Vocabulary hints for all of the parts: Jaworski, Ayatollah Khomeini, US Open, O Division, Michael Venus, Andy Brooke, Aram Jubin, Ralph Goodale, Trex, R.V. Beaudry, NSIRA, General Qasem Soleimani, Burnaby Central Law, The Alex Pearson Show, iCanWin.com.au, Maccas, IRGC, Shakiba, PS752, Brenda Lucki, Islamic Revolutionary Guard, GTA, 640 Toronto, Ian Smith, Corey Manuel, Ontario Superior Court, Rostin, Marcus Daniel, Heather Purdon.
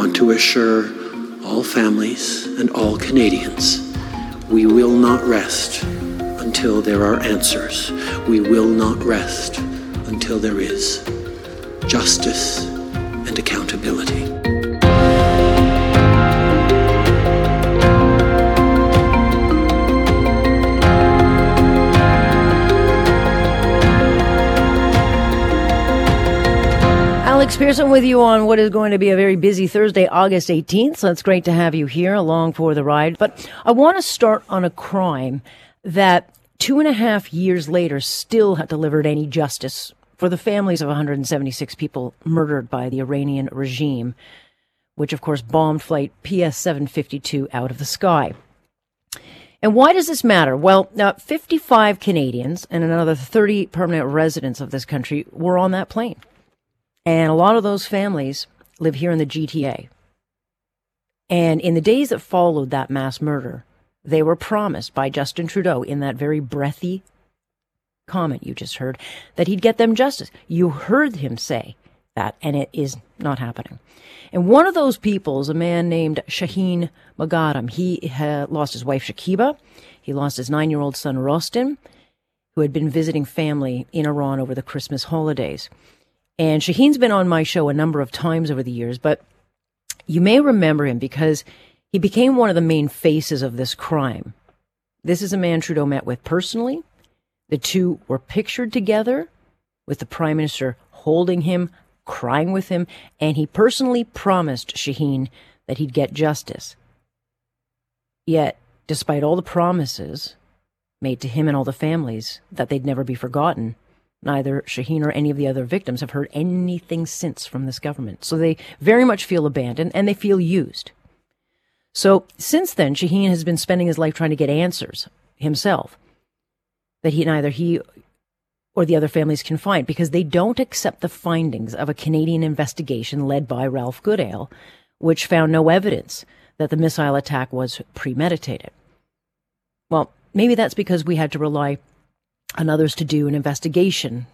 want to assure all families and all Canadians, we will not rest until there are answers. We will not rest until there is justice and accountability. Alex Pearson with you on what is going to be a very busy Thursday, August 18th. So it's great to have you here along for the ride. But I want to start on a crime that 2.5 years later still had delivered any justice for the families of 176 people murdered by the Iranian regime, which, of course, bombed flight PS752 out of the sky. And why does this matter? Well, now, 55 Canadians and another 30 permanent residents of this country were on that plane. And a lot of those families live here in the GTA. And in the days that followed that mass murder, they were promised by Justin Trudeau in that very breathy comment you just heard that he'd get them justice. You heard him say that, and it is not happening. And one of those people is a man named Shaheen Moghaddam. He lost his wife, Shakiba. He lost his 9-year-old son, Rostin, who had been visiting family in Iran over the Christmas holidays. And Shaheen's been on my show a number of times over the years, but you may remember him because he became one of the main faces of this crime. This is a man Trudeau met with personally. The two were pictured together with the Prime Minister holding him, crying with him, and he personally promised Shaheen that he'd get justice. Yet, despite all the promises made to him and all the families that they'd never be forgotten, neither Shaheen or any of the other victims have heard anything since from this government. So they very much feel abandoned and they feel used. So since then, Shaheen has been spending his life trying to get answers himself that neither he or the other families can find because they don't accept the findings of a Canadian investigation led by Ralph Goodale, which found no evidence that the missile attack was premeditated. Well, maybe that's because we had to rely and others to do an investigation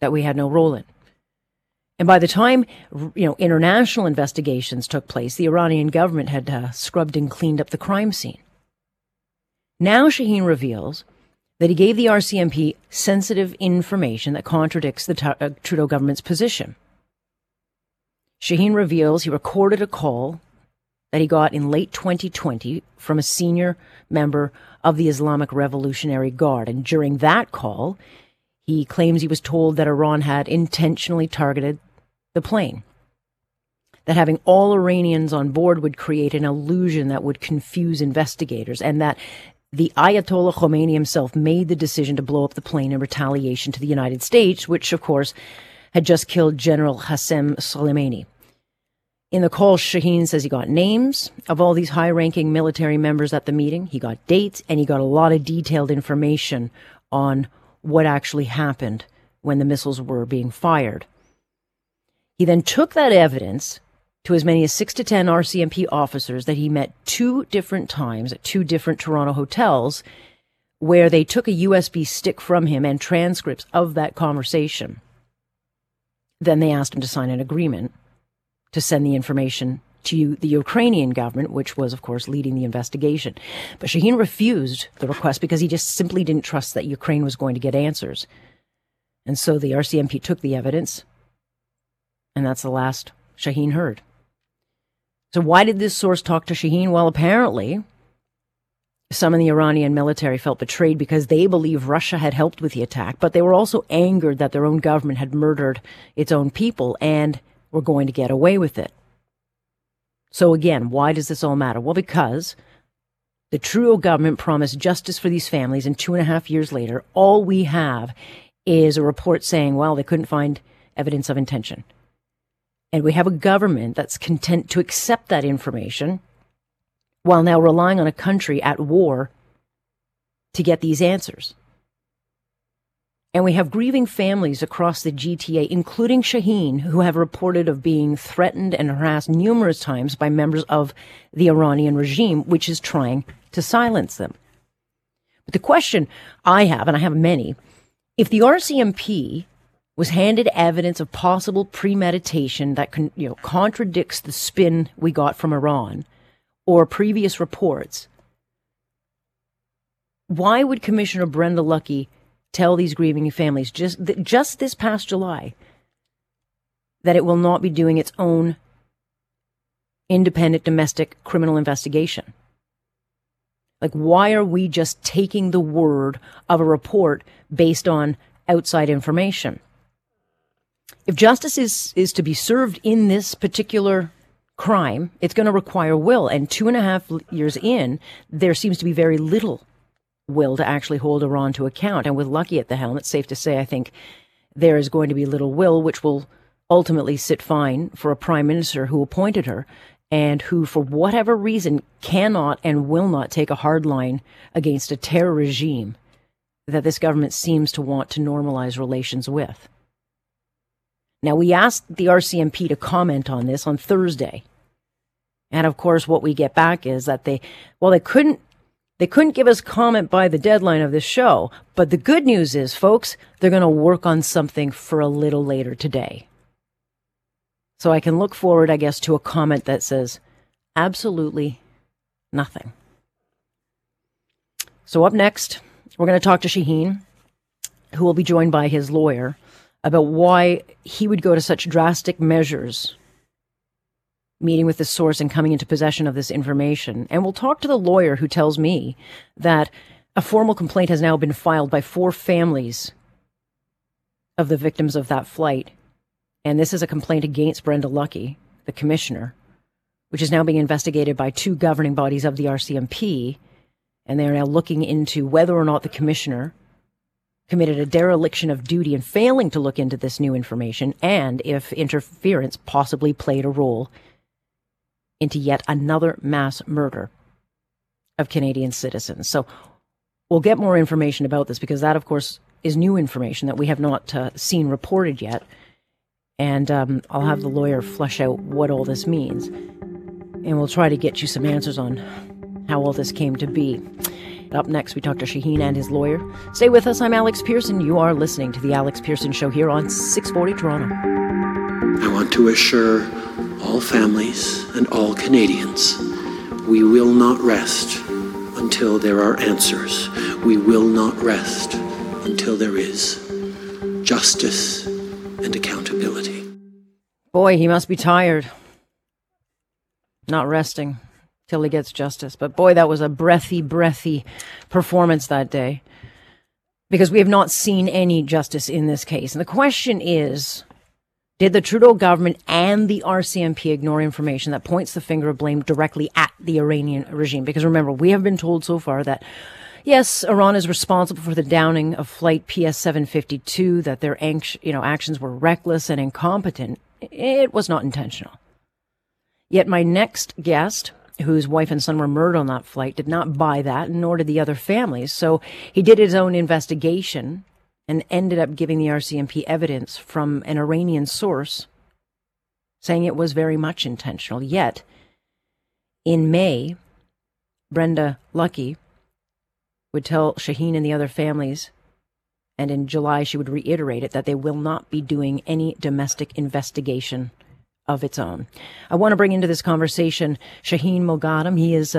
that we had no role in. And by the time, international investigations took place, the Iranian government had scrubbed and cleaned up the crime scene. Now Shaheen reveals that he gave the RCMP sensitive information that contradicts the Trudeau government's position. Shaheen reveals he recorded a call that he got in late 2020 from a senior member of the Islamic Revolutionary Guard. And during that call, he claims he was told that Iran had intentionally targeted the plane, that having all Iranians on board would create an illusion that would confuse investigators, and that the Ayatollah Khomeini himself made the decision to blow up the plane in retaliation to the United States, which, of course, had just killed General Qasem Soleimani. In the call, Shaheen says he got names of all these high-ranking military members at the meeting. He got dates, and he got a lot of detailed information on what actually happened when the missiles were being fired. He then took that evidence to as many as 6 to 10 RCMP officers that he met 2 different times at 2 different Toronto hotels, where they took a USB stick from him and transcripts of that conversation. Then they asked him to sign an agreement to send the information to the Ukrainian government, which was, of course, leading the investigation. But Shaheen refused the request because he just simply didn't trust that Ukraine was going to get answers. And so the RCMP took the evidence, and that's the last Shaheen heard. So why did this source talk to Shaheen? Well, apparently, some in the Iranian military felt betrayed because they believe Russia had helped with the attack, but they were also angered that their own government had murdered its own people, and we're going to get away with it. So again, why does this all matter? Well, because the Trudeau government promised justice for these families, and 2.5 years later, all we have is a report saying, well, they couldn't find evidence of intention. And we have a government that's content to accept that information while now relying on a country at war to get these answers. And we have grieving families across the GTA, including Shaheen, who have reported of being threatened and harassed numerous times by members of the Iranian regime, which is trying to silence them. But the question I have, and I have many, if the RCMP was handed evidence of possible premeditation that contradicts the spin we got from Iran or previous reports. Why would Commissioner Brenda Lucki tell these grieving families just this past July that it will not be doing its own independent domestic criminal investigation? Like, why are we just taking the word of a report based on outside information? If justice is to be served in this particular crime, it's going to require will. And 2.5 years in, there seems to be very little will to actually hold Iran to account. And with Lucki at the helm, it's safe to say, I think, there is going to be little will, which will ultimately sit fine for a prime minister who appointed her and who, for whatever reason, cannot and will not take a hard line against a terror regime that this government seems to want to normalize relations with. Now, we asked the RCMP to comment on this on Thursday. And, of course, what we get back is that they couldn't give us comment by the deadline of this show. But the good news is, folks, they're going to work on something for a little later today. So I can look forward, I guess, to a comment that says absolutely nothing. So up next, we're going to talk to Shaheen, who will be joined by his lawyer, about why he would go to such drastic measures, meeting with this source and coming into possession of this information. And we'll talk to the lawyer who tells me that a formal complaint has now been filed by 4 families of the victims of that flight. And this is a complaint against Brenda Lucki, the commissioner, which is now being investigated by 2 governing bodies of the RCMP. And they are now looking into whether or not the commissioner committed a dereliction of duty in failing to look into this new information, and if interference possibly played a role into yet another mass murder of Canadian citizens. So we'll get more information about this, because that, of course, is new information that we have not seen reported yet. And I'll have the lawyer flesh out what all this means. And we'll try to get you some answers on how all this came to be. Up next, we talk to Shaheen and his lawyer. Stay with us. I'm Alex Pearson. You are listening to The Alex Pearson Show here on 640 Toronto. I want to assure all families and all Canadians, we will not rest until there are answers. We will not rest until there is justice and accountability. Boy, he must be tired. Not resting till he gets justice. But boy, that was a breathy performance that day, because we have not seen any justice in this case. And the question is, did the Trudeau government and the RCMP ignore information that points the finger of blame directly at the Iranian regime? Because remember, we have been told so far that yes, Iran is responsible for the downing of flight PS752, that their actions were reckless and incompetent. It was not intentional. Yet my next guest, whose wife and son were murdered on that flight, did not buy that, nor did the other families. So he did his own investigation and ended up giving the RCMP evidence from an Iranian source saying it was very much intentional. Yet, in May, Brenda Lucki would tell Shaheen and the other families, and in July she would reiterate it, that they will not be doing any domestic investigation of its own. I want to bring into this conversation Shaheen Moghaddam. He is,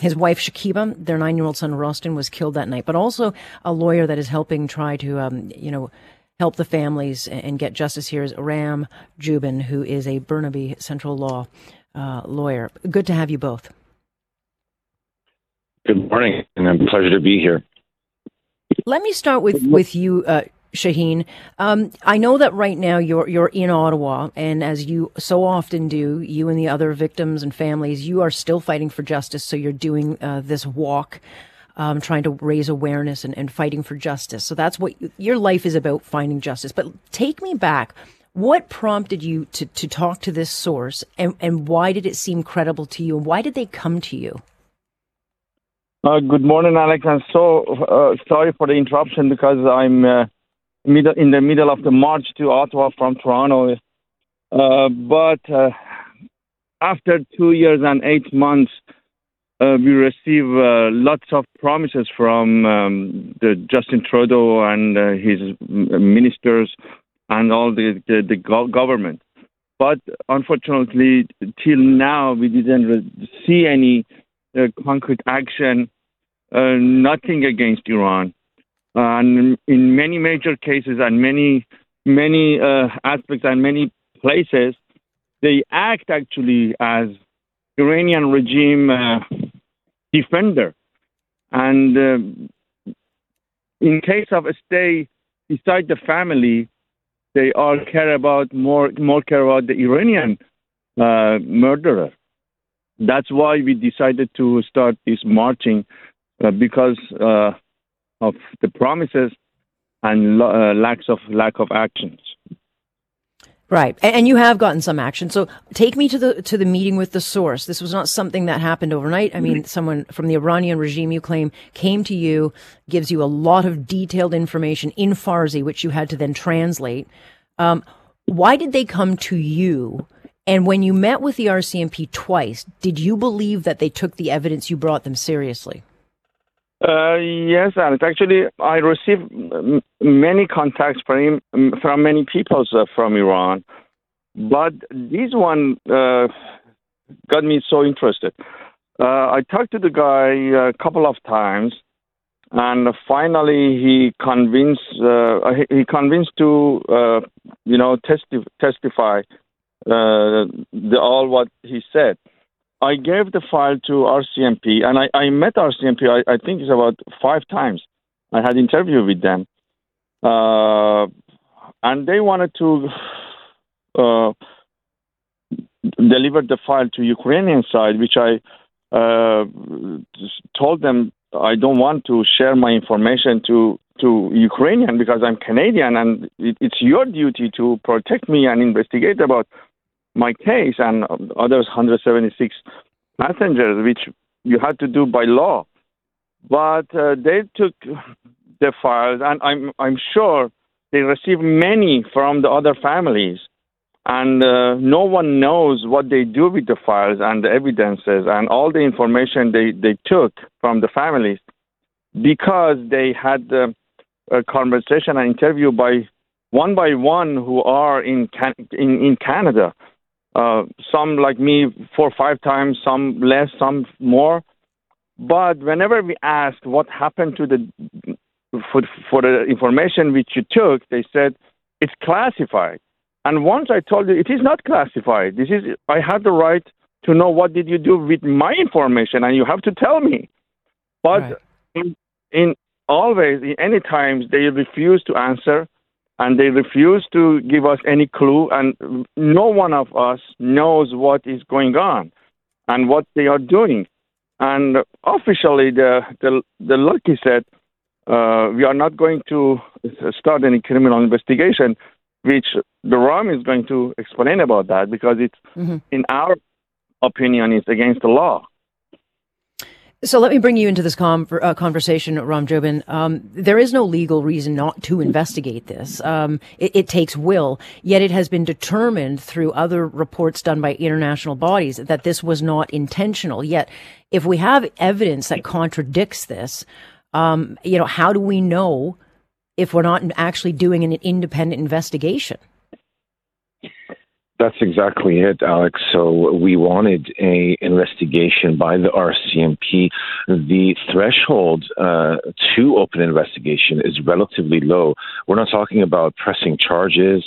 his wife Shakiba, their 9-year-old son Rostin was killed that night, but also a lawyer that is helping try to, help the families and get justice here is Aram Jubin, who is a Burnaby Central Law lawyer. Good to have you both. Good morning, and it's a pleasure to be here. Let me start with you, Shaheen. I know that right now you're in Ottawa, and as you so often do, you and the other victims and families, you are still fighting for justice, so you're doing this walk, trying to raise awareness and fighting for justice. So that's what your life is about, finding justice. But take me back. What prompted you to talk to this source, and why did it seem credible to you, and why did they come to you? Good morning, Alex. I'm so sorry for the interruption, because I'm in the middle of the march to Ottawa from Toronto. But after 2 years and 8 months we receive lots of promises from the Justin Trudeau and his ministers and all the government. But unfortunately, till now, we didn't see any concrete action, nothing against Iran. And in many major cases and many aspects and many places, they act actually as Iranian regime defender. And in case of a stay beside the family, they all care about more care about the Iranian murderer. That's why we decided to start this marching because of the promises and lack of actions. Right, and you have gotten some action. So take me to the meeting with the source. This was not something that happened overnight. I mean, someone from the Iranian regime, you claim, came to you, gives you a lot of detailed information in Farsi, which you had to then translate. Why did they come to you? And when you met with the RCMP twice, did you believe that they took the evidence you brought them seriously? Yes, Alex. Actually, I received many contacts from many people from Iran, but this one got me so interested. I talked to the guy a couple of times, and finally he convinced to testify all what he said. I gave the file to RCMP, and I met RCMP, I think it's about 5 times. I had interview with them. And they wanted to deliver the file to Ukrainian side, which I told them I don't want to share my information to Ukrainian because I'm Canadian, and it's your duty to protect me and investigate about my case and others 176 passengers, which you had to do by law. But they took the files, and I'm sure they received many from the other families, and no one knows what they do with the files and the evidences and all the information they took from the families, because they had a conversation and interview by one who are in Canada. Some like me 4 or 5 times, some less, some more. But whenever we asked what happened to for the information which you took, they said it's classified. And once I told you it is not classified. I had the right to know what did you do with my information, and you have to tell me. But right. in any times they refuse to answer. And they refuse to give us any clue, and no one of us knows what is going on and what they are doing. And officially, the Lucki said, we are not going to start any criminal investigation, which the ROM is going to explain about that, because it's, in our opinion, it's against the law. So let me bring you into this conversation, Aram Jubin. There is no legal reason not to investigate this. It takes will, yet it has been determined through other reports done by international bodies that this was not intentional. Yet, if we have evidence that contradicts this, how do we know if we're not actually doing an independent investigation? That's exactly it, Alex. So we wanted an investigation by the RCMP. The threshold to open an investigation is relatively low. We're not talking about pressing charges.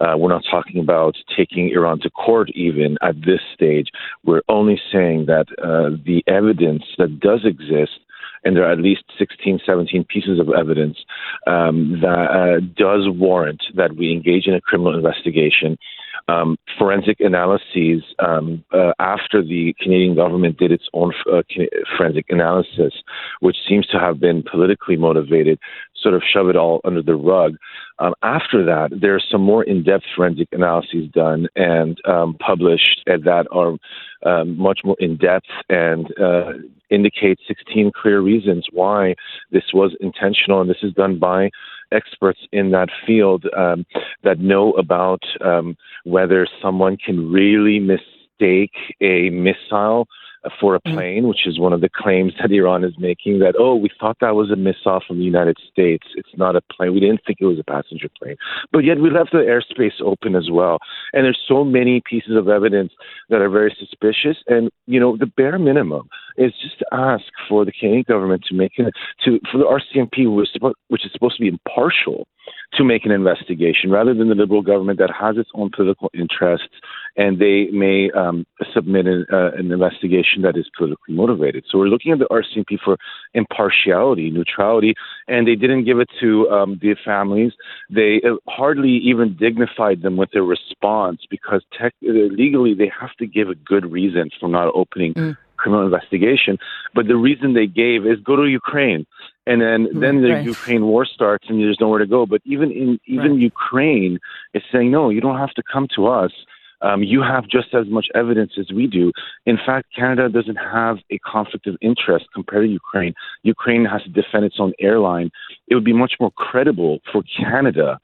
We're not talking about taking Iran to court even at this stage. We're only saying that the evidence that does exist, and there are at least 16, 17 pieces of evidence that does warrant that we engage in a criminal investigation. Forensic analyses after the Canadian government did its own forensic analysis, which seems to have been politically motivated, sort of shove it all under the rug. After that, there are some more in-depth forensic analyses done and published that are much more in-depth and indicate 16 clear reasons why this was intentional. And this is done by experts in that field that know about whether someone can really mistake a missile for a plane, which is one of the claims that Iran is making, that, oh, we thought that was a missile from the United States. It's not a plane. We didn't think it was a passenger plane. But yet we left the airspace open as well. And there's so many pieces of evidence that are very suspicious. And, you know, the bare minimum is just to ask for the Canadian government to make it, for the RCMP, which is supposed to be impartial, to make an investigation, rather than the Liberal government that has its own political interests, and they may submit an investigation that is politically motivated. So we're looking at the RCMP for impartiality, neutrality, and they didn't give it to the families. They hardly even dignified them with their response, because legally they have to give a good reason for not opening criminal investigation. But the reason they gave is go to Ukraine. And then the Ukraine war starts and there's nowhere to go. But even Ukraine is saying, no, you don't have to come to us. You have just as much evidence as we do. In fact, Canada doesn't have a conflict of interest compared to Ukraine. Ukraine has to defend its own airline. It would be much more credible for Canada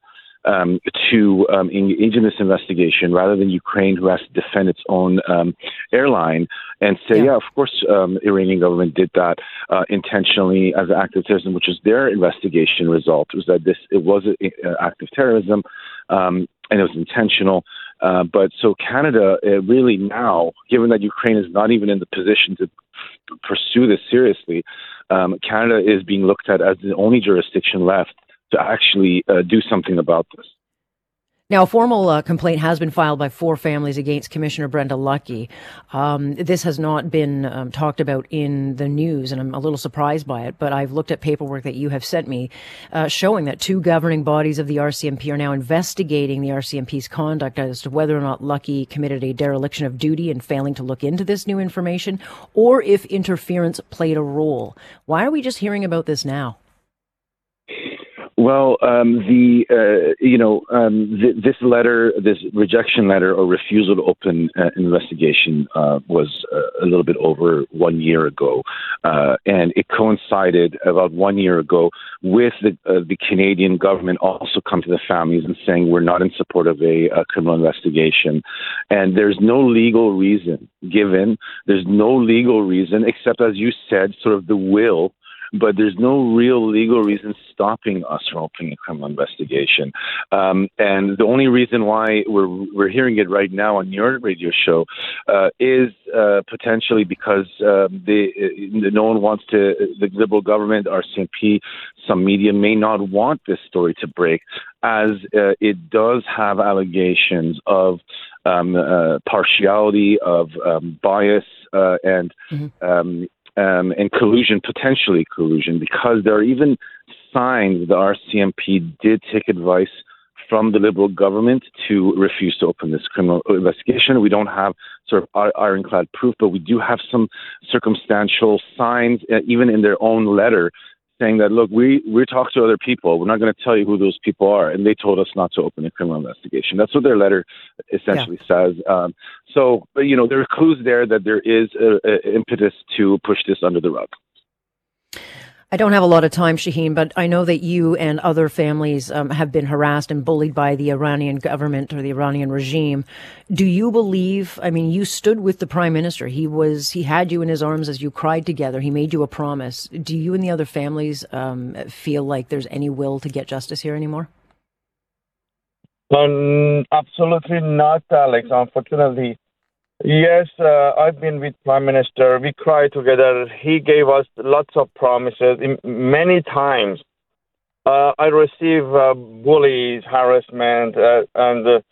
to engage in this investigation, rather than Ukraine, who has to defend its own airline and say, yeah, of course, Iranian government did that intentionally as an act of terrorism, which is their investigation result, was that it was an act of terrorism and it was intentional. But so Canada really now, given that Ukraine is not even in the position to pursue this seriously, Canada is being looked at as the only jurisdiction left to actually do something about this. Now, a formal complaint has been filed by four families against Commissioner Brenda Lucki. This has not been talked about in the news, and I'm a little surprised by it, but I've looked at paperwork that you have sent me showing that two governing bodies of the RCMP are now investigating the RCMP's conduct as to whether or not Lucki committed a dereliction of duty in failing to look into this new information, or if interference played a role. Why are we just hearing about this now? Well, this letter, this rejection letter or refusal to open investigation was a little bit over 1 year ago. And it coincided about 1 year ago with the Canadian government also coming to the families and saying, we're not in support of a criminal investigation. And there's no legal reason given. There's no legal reason except, as you said, sort of the will. But there's no real legal reason stopping us from opening a criminal investigation. And the only reason why we're hearing it right now on your radio show is potentially because no one wants to, the Liberal government, RCMP, some media may not want this story to break, as it does have allegations of partiality, of bias, and collusion, potentially collusion, because there are even signs the RCMP did take advice from the Liberal government to refuse to open this criminal investigation. We don't have sort of ironclad proof, but we do have some circumstantial signs, even in their own letter, saying that, look, we talked to other people. We're not going to tell you who those people are. And they told us not to open a criminal investigation. That's what their letter essentially says. So, you know, there are clues there that there is an impetus to push this under the rug. I don't have a lot of time, Shaheen, but I know that you and other families have been harassed and bullied by the Iranian government or the Iranian regime. Do you believe, I mean, you stood with the Prime Minister. He had you in his arms as you cried together. He made you a promise. Do you and the other families feel like there's any will to get justice here anymore? Absolutely not, Alex, unfortunately. Yes, I've been with Prime Minister. We cried together. He gave us lots of promises many times. I receive bullies, harassment, and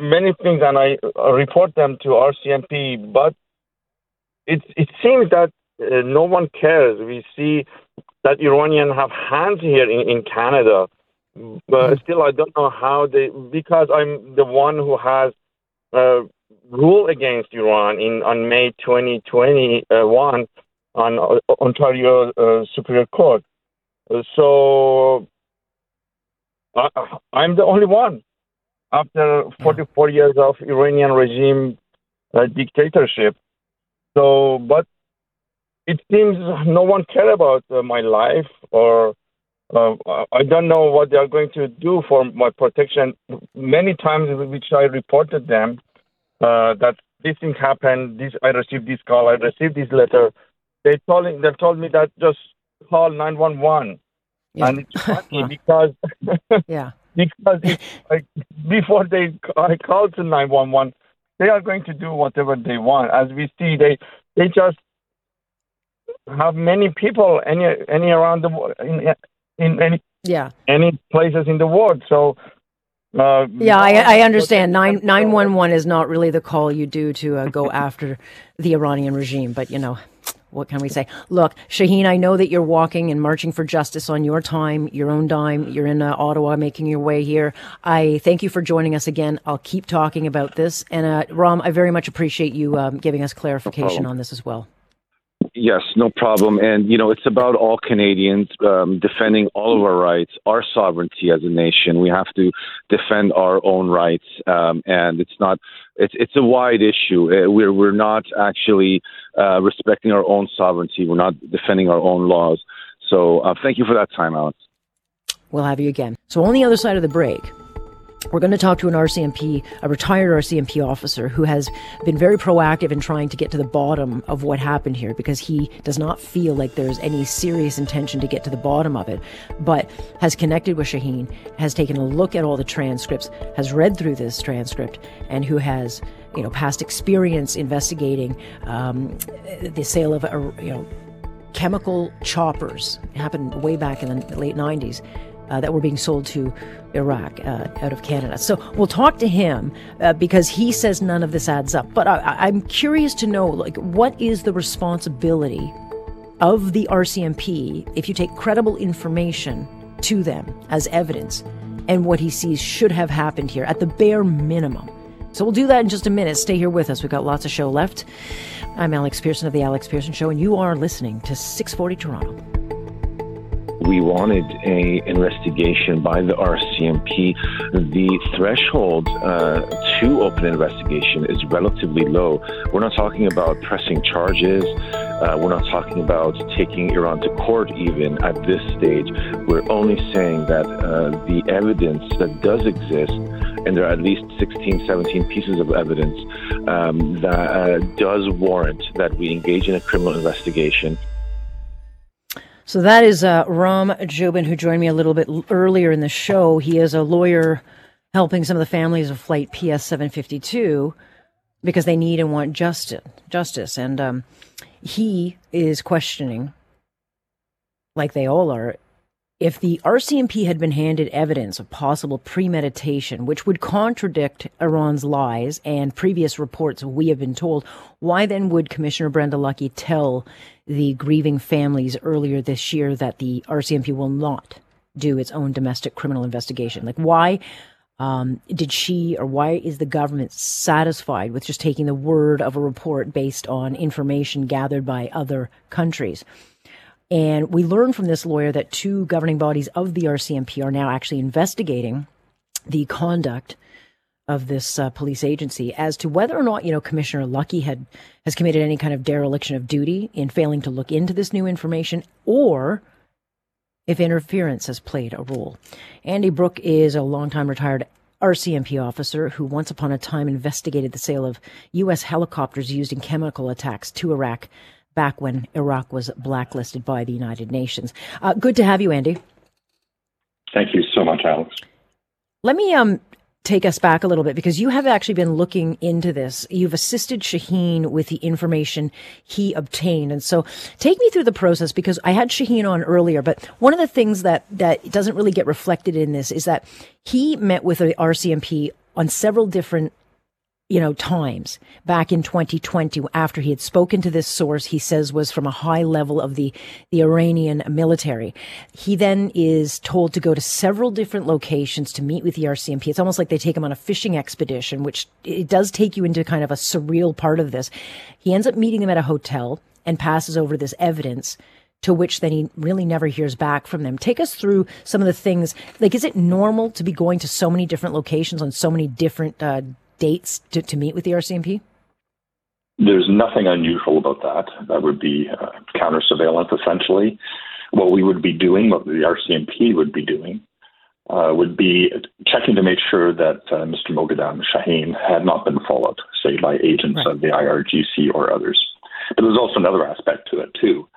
many things, and I report them to RCMP. But it seems that no one cares. We see that Iranians have hands here in Canada. But still, I don't know how because I'm the one who has... rule against Iran on May 2021 on Ontario Superior Court. So I'm the only one after 44 years of Iranian regime dictatorship. So, but it seems no one cares about my life, or I don't know what they are going to do for my protection. Many times which I reported them, that this thing happened, this, I received this call, I received this letter. They told me that just call 911. Yeah. And it's funny because because it's like before I call to 911, they are going to do whatever they want. As we see, they just have many people any around the world in any places in the world. So I understand. 911 is not really the call you do to go after the Iranian regime, but you know. What can we say? Look, Shaheen, I know that you're walking and marching for justice on your time, your own dime. You're in Ottawa making your way here. I thank you for joining us again. I'll keep talking about this. And, Ram, I very much appreciate you giving us clarification on this as well. Yes, no problem. And, you know, it's about all Canadians defending all of our rights, our sovereignty as a nation. We have to defend our own rights. And it's not... It's a wide issue. We're not actually respecting our own sovereignty. We're not defending our own laws. So thank you for that time, Alex. We'll have you again. So on the other side of the break, we're going to talk to an RCMP, a retired RCMP officer who has been very proactive in trying to get to the bottom of what happened here because he does not feel like there's any serious intention to get to the bottom of it, but has connected with Shaheen, has taken a look at all the transcripts, has read through this transcript, and who has, you know, past experience investigating the sale of, chemical choppers. It happened way back in the late 90s. That were being sold to Iraq out of Canada. So we'll talk to him because he says none of this adds up. But I'm curious to know, what is the responsibility of the RCMP if you take credible information to them as evidence and what he sees should have happened here at the bare minimum? So we'll do that in just a minute. Stay here with us. We've got lots of show left. I'm Alex Pearson of The Alex Pearson Show, and you are listening to 640 Toronto. We wanted an investigation by the RCMP. The threshold to open an investigation is relatively low. We're not talking about pressing charges. We're not talking about taking Iran to court even at this stage. We're only saying that the evidence that does exist, and there are at least 16, 17 pieces of evidence that does warrant that we engage in a criminal investigation. So that is Aram Jubin, who joined me a little bit earlier in the show. He is a lawyer helping some of the families of Flight PS752 because they need and want justice. And he is questioning, like they all are, if the RCMP had been handed evidence of possible premeditation, which would contradict Iran's lies and previous reports we have been told, why then would Commissioner Brenda Lucki tell the grieving families earlier this year that the RCMP will not do its own domestic criminal investigation? Like, why did she, or why is the government satisfied with just taking the word of a report based on information gathered by other countries? And we learned from this lawyer that two governing bodies of the RCMP are now actually investigating the conduct of this police agency as to whether or not, Commissioner Lucki has committed any kind of dereliction of duty in failing to look into this new information, or if interference has played a role. Andy Brooke is a longtime retired RCMP officer who once upon a time investigated the sale of U.S. helicopters used in chemical attacks to Iraq back when Iraq was blacklisted by the United Nations. Good to have you, Andy. Thank you so much, Alex. Let me take us back a little bit, because you have actually been looking into this. You've assisted Shaheen with the information he obtained. And so take me through the process, because I had Shaheen on earlier, but one of the things that doesn't really get reflected in this is that he met with the RCMP on several different times back in 2020, after he had spoken to this source he says was from a high level of the Iranian military. He then is told to go to several different locations to meet with the RCMP. It's almost like they take him on a fishing expedition, which it does take you into kind of a surreal part of this. He ends up meeting them at a hotel and passes over this evidence, to which then he really never hears back from them. Take us through some of the things. Like, is it normal to be going to so many different locations on so many different dates to meet with the RCMP? There's nothing unusual about that. That would be counter surveillance, essentially. What we would be doing, what the RCMP would be doing, would be checking to make sure that Mr. Moghaddam, Shaheen, had not been followed, say, by agents of the IRGC or others. But there's also another aspect to it, too.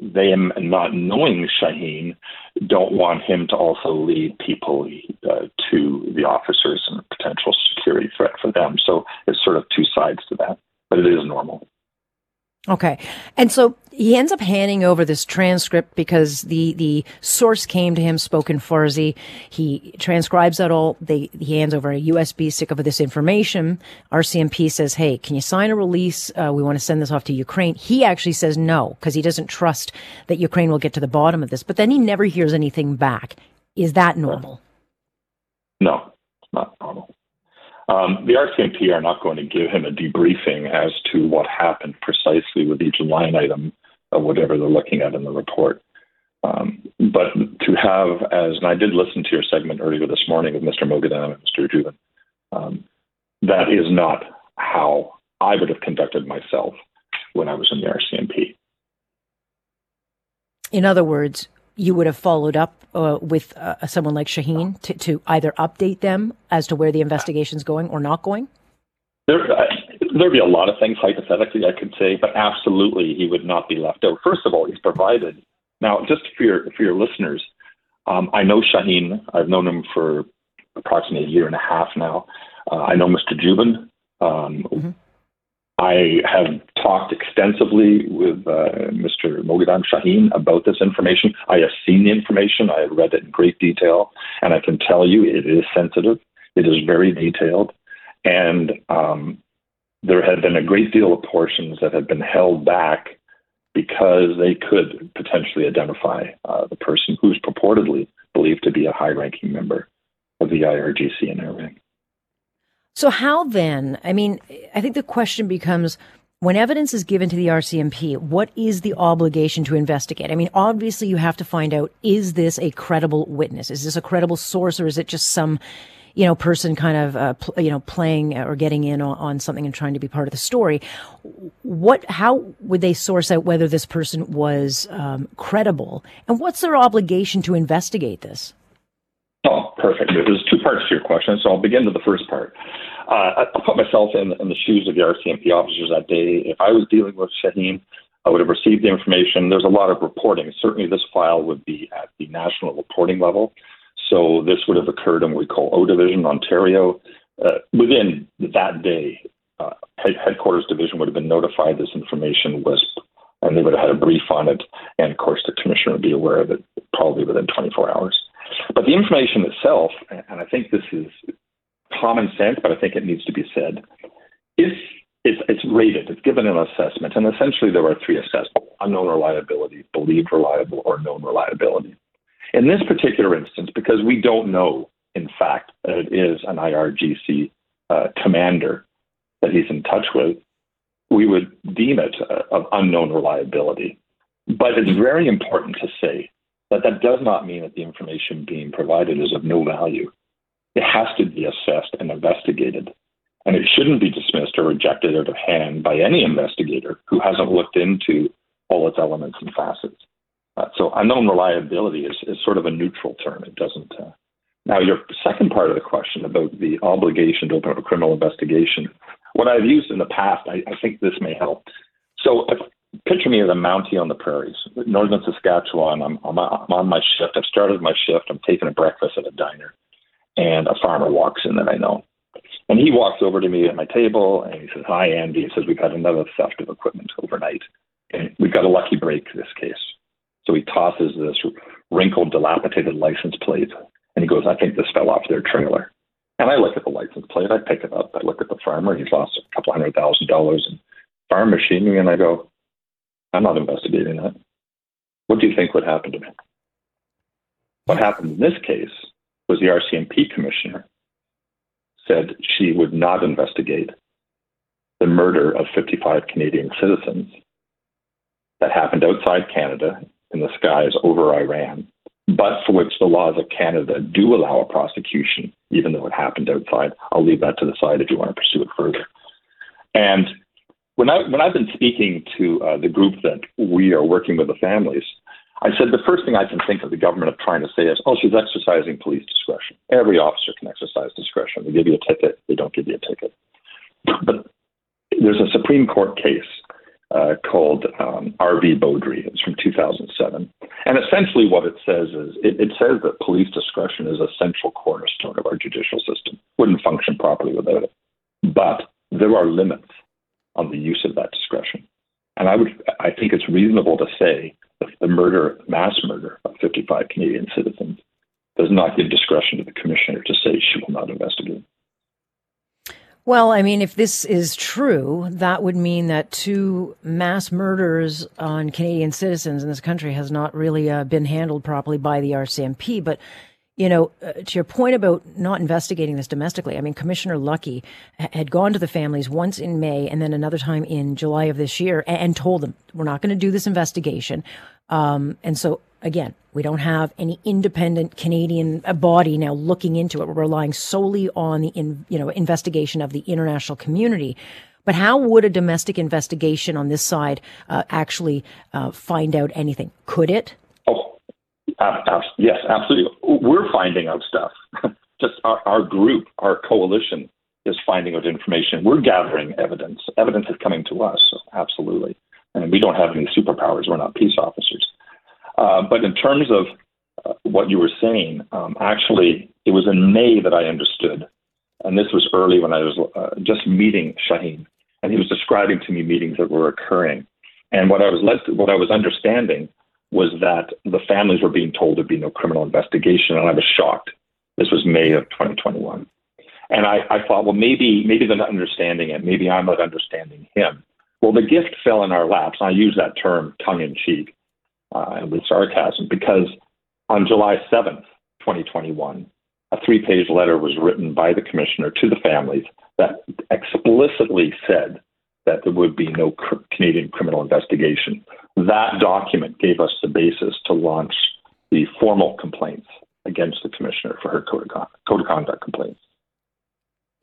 Them not knowing Shaheen don't want him to also lead people to the officers and potential security threat for them. So it's sort of two sides to that, but it is normal. Okay. And so he ends up handing over this transcript because the source came to him, spoke in Farsi. He transcribes that all. He hands over a USB stick of this information. RCMP says, hey, can you sign a release? We want to send this off to Ukraine. He actually says no, because he doesn't trust that Ukraine will get to the bottom of this. But then he never hears anything back. Is that normal? No, not normal. The RCMP are not going to give him a debriefing as to what happened precisely with each line item of whatever they're looking at in the report. But to have, and I did listen to your segment earlier this morning with Mr. Moghaddam and Mr. Jubin, that is not how I would have conducted myself when I was in the RCMP. In other words, you would have followed up with someone like Shaheen to either update them as to where the investigation's going or not going? There'd be a lot of things, hypothetically, I could say, but absolutely he would not be left out. First of all, he's provided. Now, just for your listeners, I know Shaheen. I've known him for approximately a year and a half now. I know Mr. Jubin. I have talked extensively with Mr. Moghaddam, Shaheen, about this information. I have seen the information. I have read it in great detail. And I can tell you it is sensitive. It is very detailed. And there had been a great deal of portions that had been held back because they could potentially identify the person who's purportedly believed to be a high-ranking member of the IRGC in Iran. So how then? I mean, I think the question becomes, when evidence is given to the RCMP, what is the obligation to investigate? I mean, obviously you have to find out, is this a credible witness? Is this a credible source, or is it just some, person kind of, playing or getting in on something and trying to be part of the story? How would they source out whether this person was credible? And what's their obligation to investigate this? Oh, perfect. There's two parts to your question, so I'll begin with the first part. I'll put myself in the shoes of the RCMP officers that day. If I was dealing with Shaheen, I would have received the information. There's a lot of reporting. Certainly this file would be at the national reporting level. So this would have occurred in what we call O Division, Ontario. Within that day, Headquarters Division would have been notified this information was, and they would have had a brief on it. And, of course, the commissioner would be aware of it probably within 24 hours. But the information itself, and I think this is common sense, but I think it needs to be said, is it's rated. It's given an assessment. And essentially there are three assessments: unknown reliability, believed reliable, or known reliability. In this particular instance, because we don't know, in fact, that it is an IRGC commander that he's in touch with, we would deem it of unknown reliability. But it's very important to say that that does not mean that the information being provided is of no value. It has to be assessed and investigated, and it shouldn't be dismissed or rejected out of hand by any investigator who hasn't looked into all its elements and facets. So unknown reliability is sort of a neutral term. It doesn't. Now, your second part of the question about the obligation to open up a criminal investigation, what I've used in the past, I think this may help. So picture me as a Mountie on the prairies, northern Saskatchewan. I'm on my shift. I've started my shift. I'm taking a breakfast at a diner, and a farmer walks in that I know. And he walks over to me at my table, and he says, "Hi, Andy." He says, "We've had another theft of equipment overnight, and we got a lucky break this case." So he tosses this wrinkled, dilapidated license plate, and he goes, "I think this fell off their trailer." And I look at the license plate. I pick it up. I look at the farmer. He's lost a couple $100,000 in farm machinery, and I go, "I'm not investigating that. What do you think would happen to me?" What happened in this case was the RCMP commissioner said she would not investigate the murder of 55 Canadian citizens that happened outside Canada in the skies over Iran, but for which the laws of Canada do allow a prosecution, even though it happened outside. I'll leave that to the side if you want to pursue it further. And when I've been speaking to the group that we are working with, the families, I said, the first thing I can think of the government of trying to say is, oh, she's exercising police discretion. Every officer can exercise discretion. They give you a ticket. They don't give you a ticket. But there's a Supreme Court case called R.V. Beaudry. It's from 2007. And essentially what it says is, it says that police discretion is a central cornerstone of our judicial system. Wouldn't function properly without it. But there are limits on the use of that discretion. And I think it's reasonable to say that the mass murder of 55 Canadian citizens does not give discretion to the commissioner to say she will not investigate. Well, I mean, if this is true, that would mean that two mass murders on Canadian citizens in this country has not really been handled properly by the RCMP. But, you know, to your point about not investigating this domestically, I mean, Commissioner Lucki had gone to the families once in May and then another time in July of this year and told them, we're not going to do this investigation. And so, again, we don't have any independent Canadian body now looking into it. We're relying solely on the investigation of the international community. But how would a domestic investigation on this side actually find out anything? Could it? Oh, yes, absolutely. We're finding out stuff. Just our group, our coalition is finding out information. We're gathering evidence. Evidence is coming to us, so absolutely. And we don't have any superpowers. We're not peace officers. But in terms of what you were saying, actually, it was in May that I understood, and this was early when I was just meeting Shaheen, and he was describing to me meetings that were occurring. And what I was understanding was that the families were being told there'd be no criminal investigation, and I was shocked. This was May of 2021. And I thought, well, maybe they're not understanding it. Maybe I'm not understanding him. Well, the gift fell in our laps, and I use that term tongue-in-cheek. And with sarcasm, because on July 7th, 2021, a three-page letter was written by the commissioner to the families that explicitly said that there would be no Canadian criminal investigation. That document gave us the basis to launch the formal complaints against the commissioner for her code of conduct complaints.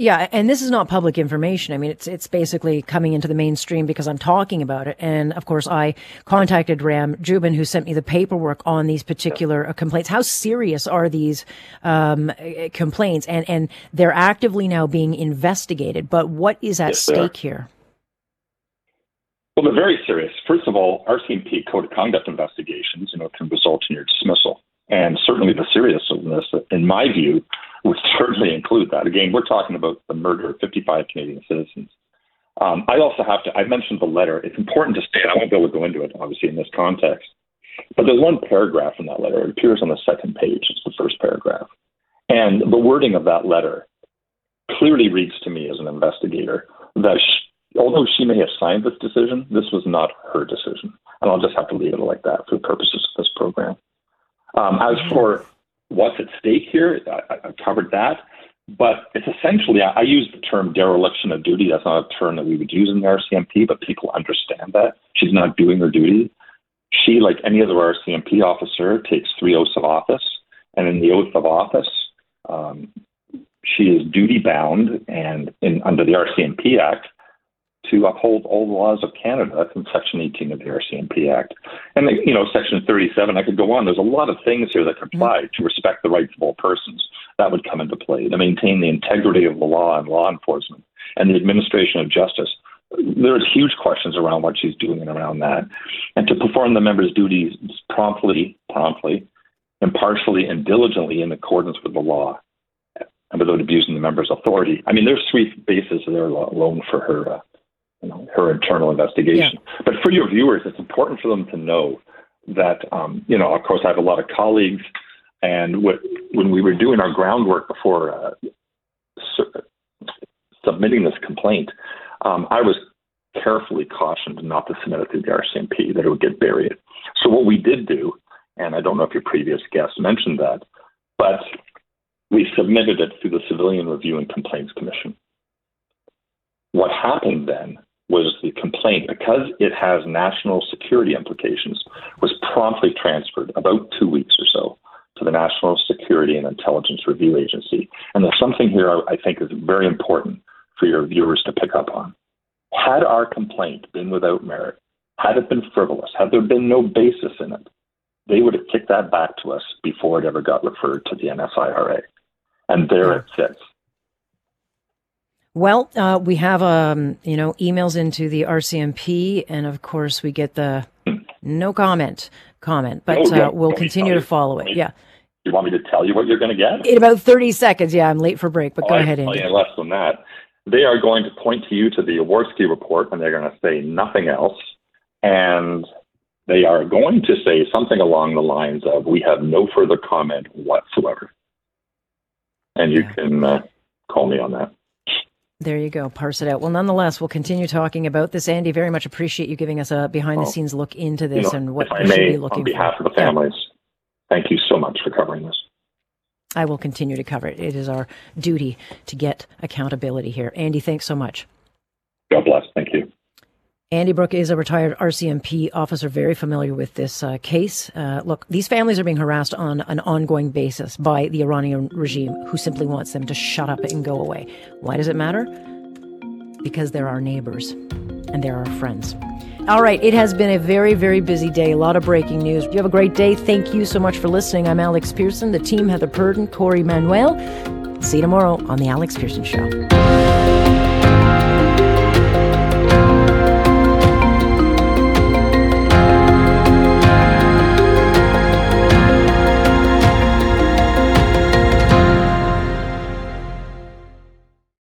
Yeah, and this is not public information. I mean, it's basically coming into the mainstream because I'm talking about it. And of course, I contacted Aram Jubin, who sent me the paperwork on these particular complaints. How serious are these complaints? And they're actively now being investigated. But what is at stake here? Well, they're very serious. First of all, RCMP code of conduct investigations, can result in your dismissal. And certainly the seriousness, in my view, would certainly include that. Again, we're talking about the murder of 55 Canadian citizens. I mentioned the letter. It's important to state, I won't be able to go into it, obviously, in this context. But there's one paragraph in that letter. It appears on the second page. It's the first paragraph. And the wording of that letter clearly reads to me as an investigator that although she may have signed this decision, this was not her decision. And I'll just have to leave it like that for the purposes of this program. As for what's at stake here, I've covered that. But it's essentially, I use the term dereliction of duty. That's not a term that we would use in the RCMP, but people understand that. She's not doing her duty. She, like any other RCMP officer, takes three oaths of office. And in the oath of office, she is duty-bound and under the RCMP Act to uphold all the laws of Canada. That's in Section 18 of the RCMP Act. And, Section 37, I could go on. There's a lot of things here that apply to respect the rights of all persons. That would come into play to maintain the integrity of the law and law enforcement and the administration of justice. There's huge questions around what she's doing and around that. And to perform the members' duties promptly, impartially, and diligently in accordance with the law and without abusing the members' authority. I mean, there's three bases there alone for her her internal investigation. Yeah. But for your viewers, it's important for them to know that, of course, I have a lot of colleagues. And when we were doing our groundwork before submitting this complaint, I was carefully cautioned not to submit it to the RCMP, that it would get buried. So what we did do, and I don't know if your previous guest mentioned that, but we submitted it through the Civilian Review and Complaints Commission. What happened then was the complaint, because it has national security implications, was promptly transferred about 2 weeks or so to the National Security and Intelligence Review Agency. And there's something here I think is very important for your viewers to pick up on. Had our complaint been without merit, had it been frivolous, had there been no basis in it, they would have kicked that back to us before it ever got referred to the NSIRA. And there it sits. Well, we have, emails into the RCMP, and of course we get the no comment comment, but we'll continue to follow it. Yeah. You want me to tell you what you're going to get? In about 30 seconds. Yeah, I'm late for break, but go ahead, Andy. Less than that. They are going to point to you to the Jaworski report, and they're going to say nothing else. And they are going to say something along the lines of, we have no further comment whatsoever. And you can call me on that. There you go. Parse it out. Well, nonetheless, we'll continue talking about this. Andy, very much appreciate you giving us a behind-the-scenes look into this and what we should be looking for. On behalf of the families, thank you so much for covering this. I will continue to cover it. It is our duty to get accountability here. Andy, thanks so much. God bless. Thank you. Andy Brooke is a retired RCMP officer, very familiar with this case. Look, these families are being harassed on an ongoing basis by the Iranian regime, who simply wants them to shut up and go away. Why does it matter? Because they're our neighbors and they're our friends. All right, it has been a very, very busy day. A lot of breaking news. You have a great day. Thank you so much for listening. I'm Alex Pearson, the team, Heather Purdon, Corey Manuel. See you tomorrow on The Alex Pearson Show.